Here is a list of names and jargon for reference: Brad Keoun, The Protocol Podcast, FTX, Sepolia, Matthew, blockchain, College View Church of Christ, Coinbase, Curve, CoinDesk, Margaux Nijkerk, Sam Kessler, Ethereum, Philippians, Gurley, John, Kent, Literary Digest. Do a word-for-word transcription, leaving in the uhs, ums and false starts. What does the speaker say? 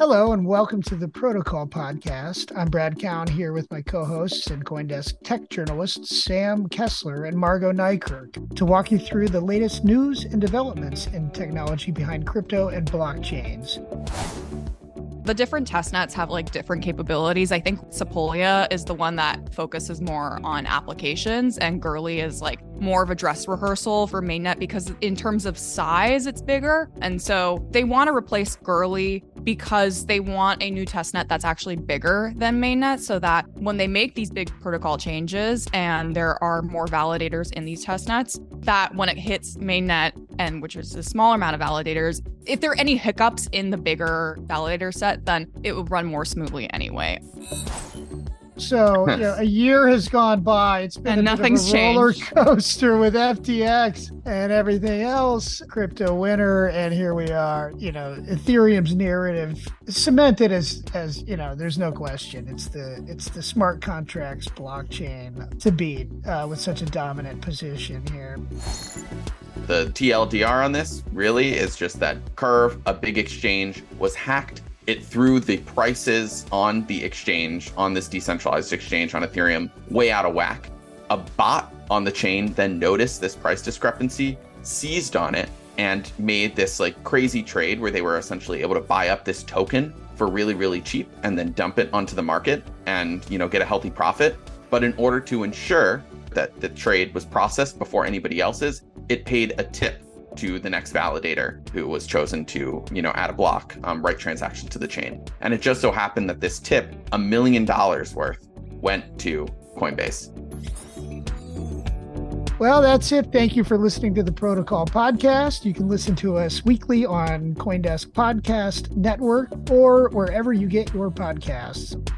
Hello and welcome to The Protocol Podcast. I'm Brad Keoun here with my co-hosts and CoinDesk tech journalists, Sam Kessler and Margaux Nijkerk, to walk you through the latest news and developments in technology behind crypto and blockchains. The different testnets have like different capabilities. I think Sepolia is the one that focuses more on applications, and Gurley is like more of a dress rehearsal for mainnet because in terms of size, it's bigger. And so they want to replace Gurley because they want a new testnet that's actually bigger than mainnet so that when they make these big protocol changes and there are more validators in these testnets, that when it hits mainnet, and which is a smaller amount of validators, if there are any hiccups in the bigger validator set, then it would run more smoothly anyway. So you know, a year has gone by. It's been and a, nothing's bit of a roller changed. coaster with F T X and everything else. Crypto winter, and here we are. You know, Ethereum's narrative cemented as as you know. There's no question. It's the it's the smart contracts blockchain to beat uh, with such a dominant position here. The T L D R on this really is just that Curve, a big exchange, was hacked. It threw the prices on the exchange, on this decentralized exchange on Ethereum, way out of whack. A bot on the chain then noticed this price discrepancy, seized on it, and made this like crazy trade where they were essentially able to buy up this token for really, really cheap and then dump it onto the market and, you know, get a healthy profit. But in order to ensure that the trade was processed before anybody else's, it paid a tip to the next validator who was chosen to, you know, add a block, um, write transaction to the chain. And it just so happened that this tip, a million dollars worth, went to Coinbase. Well, that's it. Thank you for listening to The Protocol Podcast. You can listen to us weekly on CoinDesk Podcast Network or wherever you get your podcasts.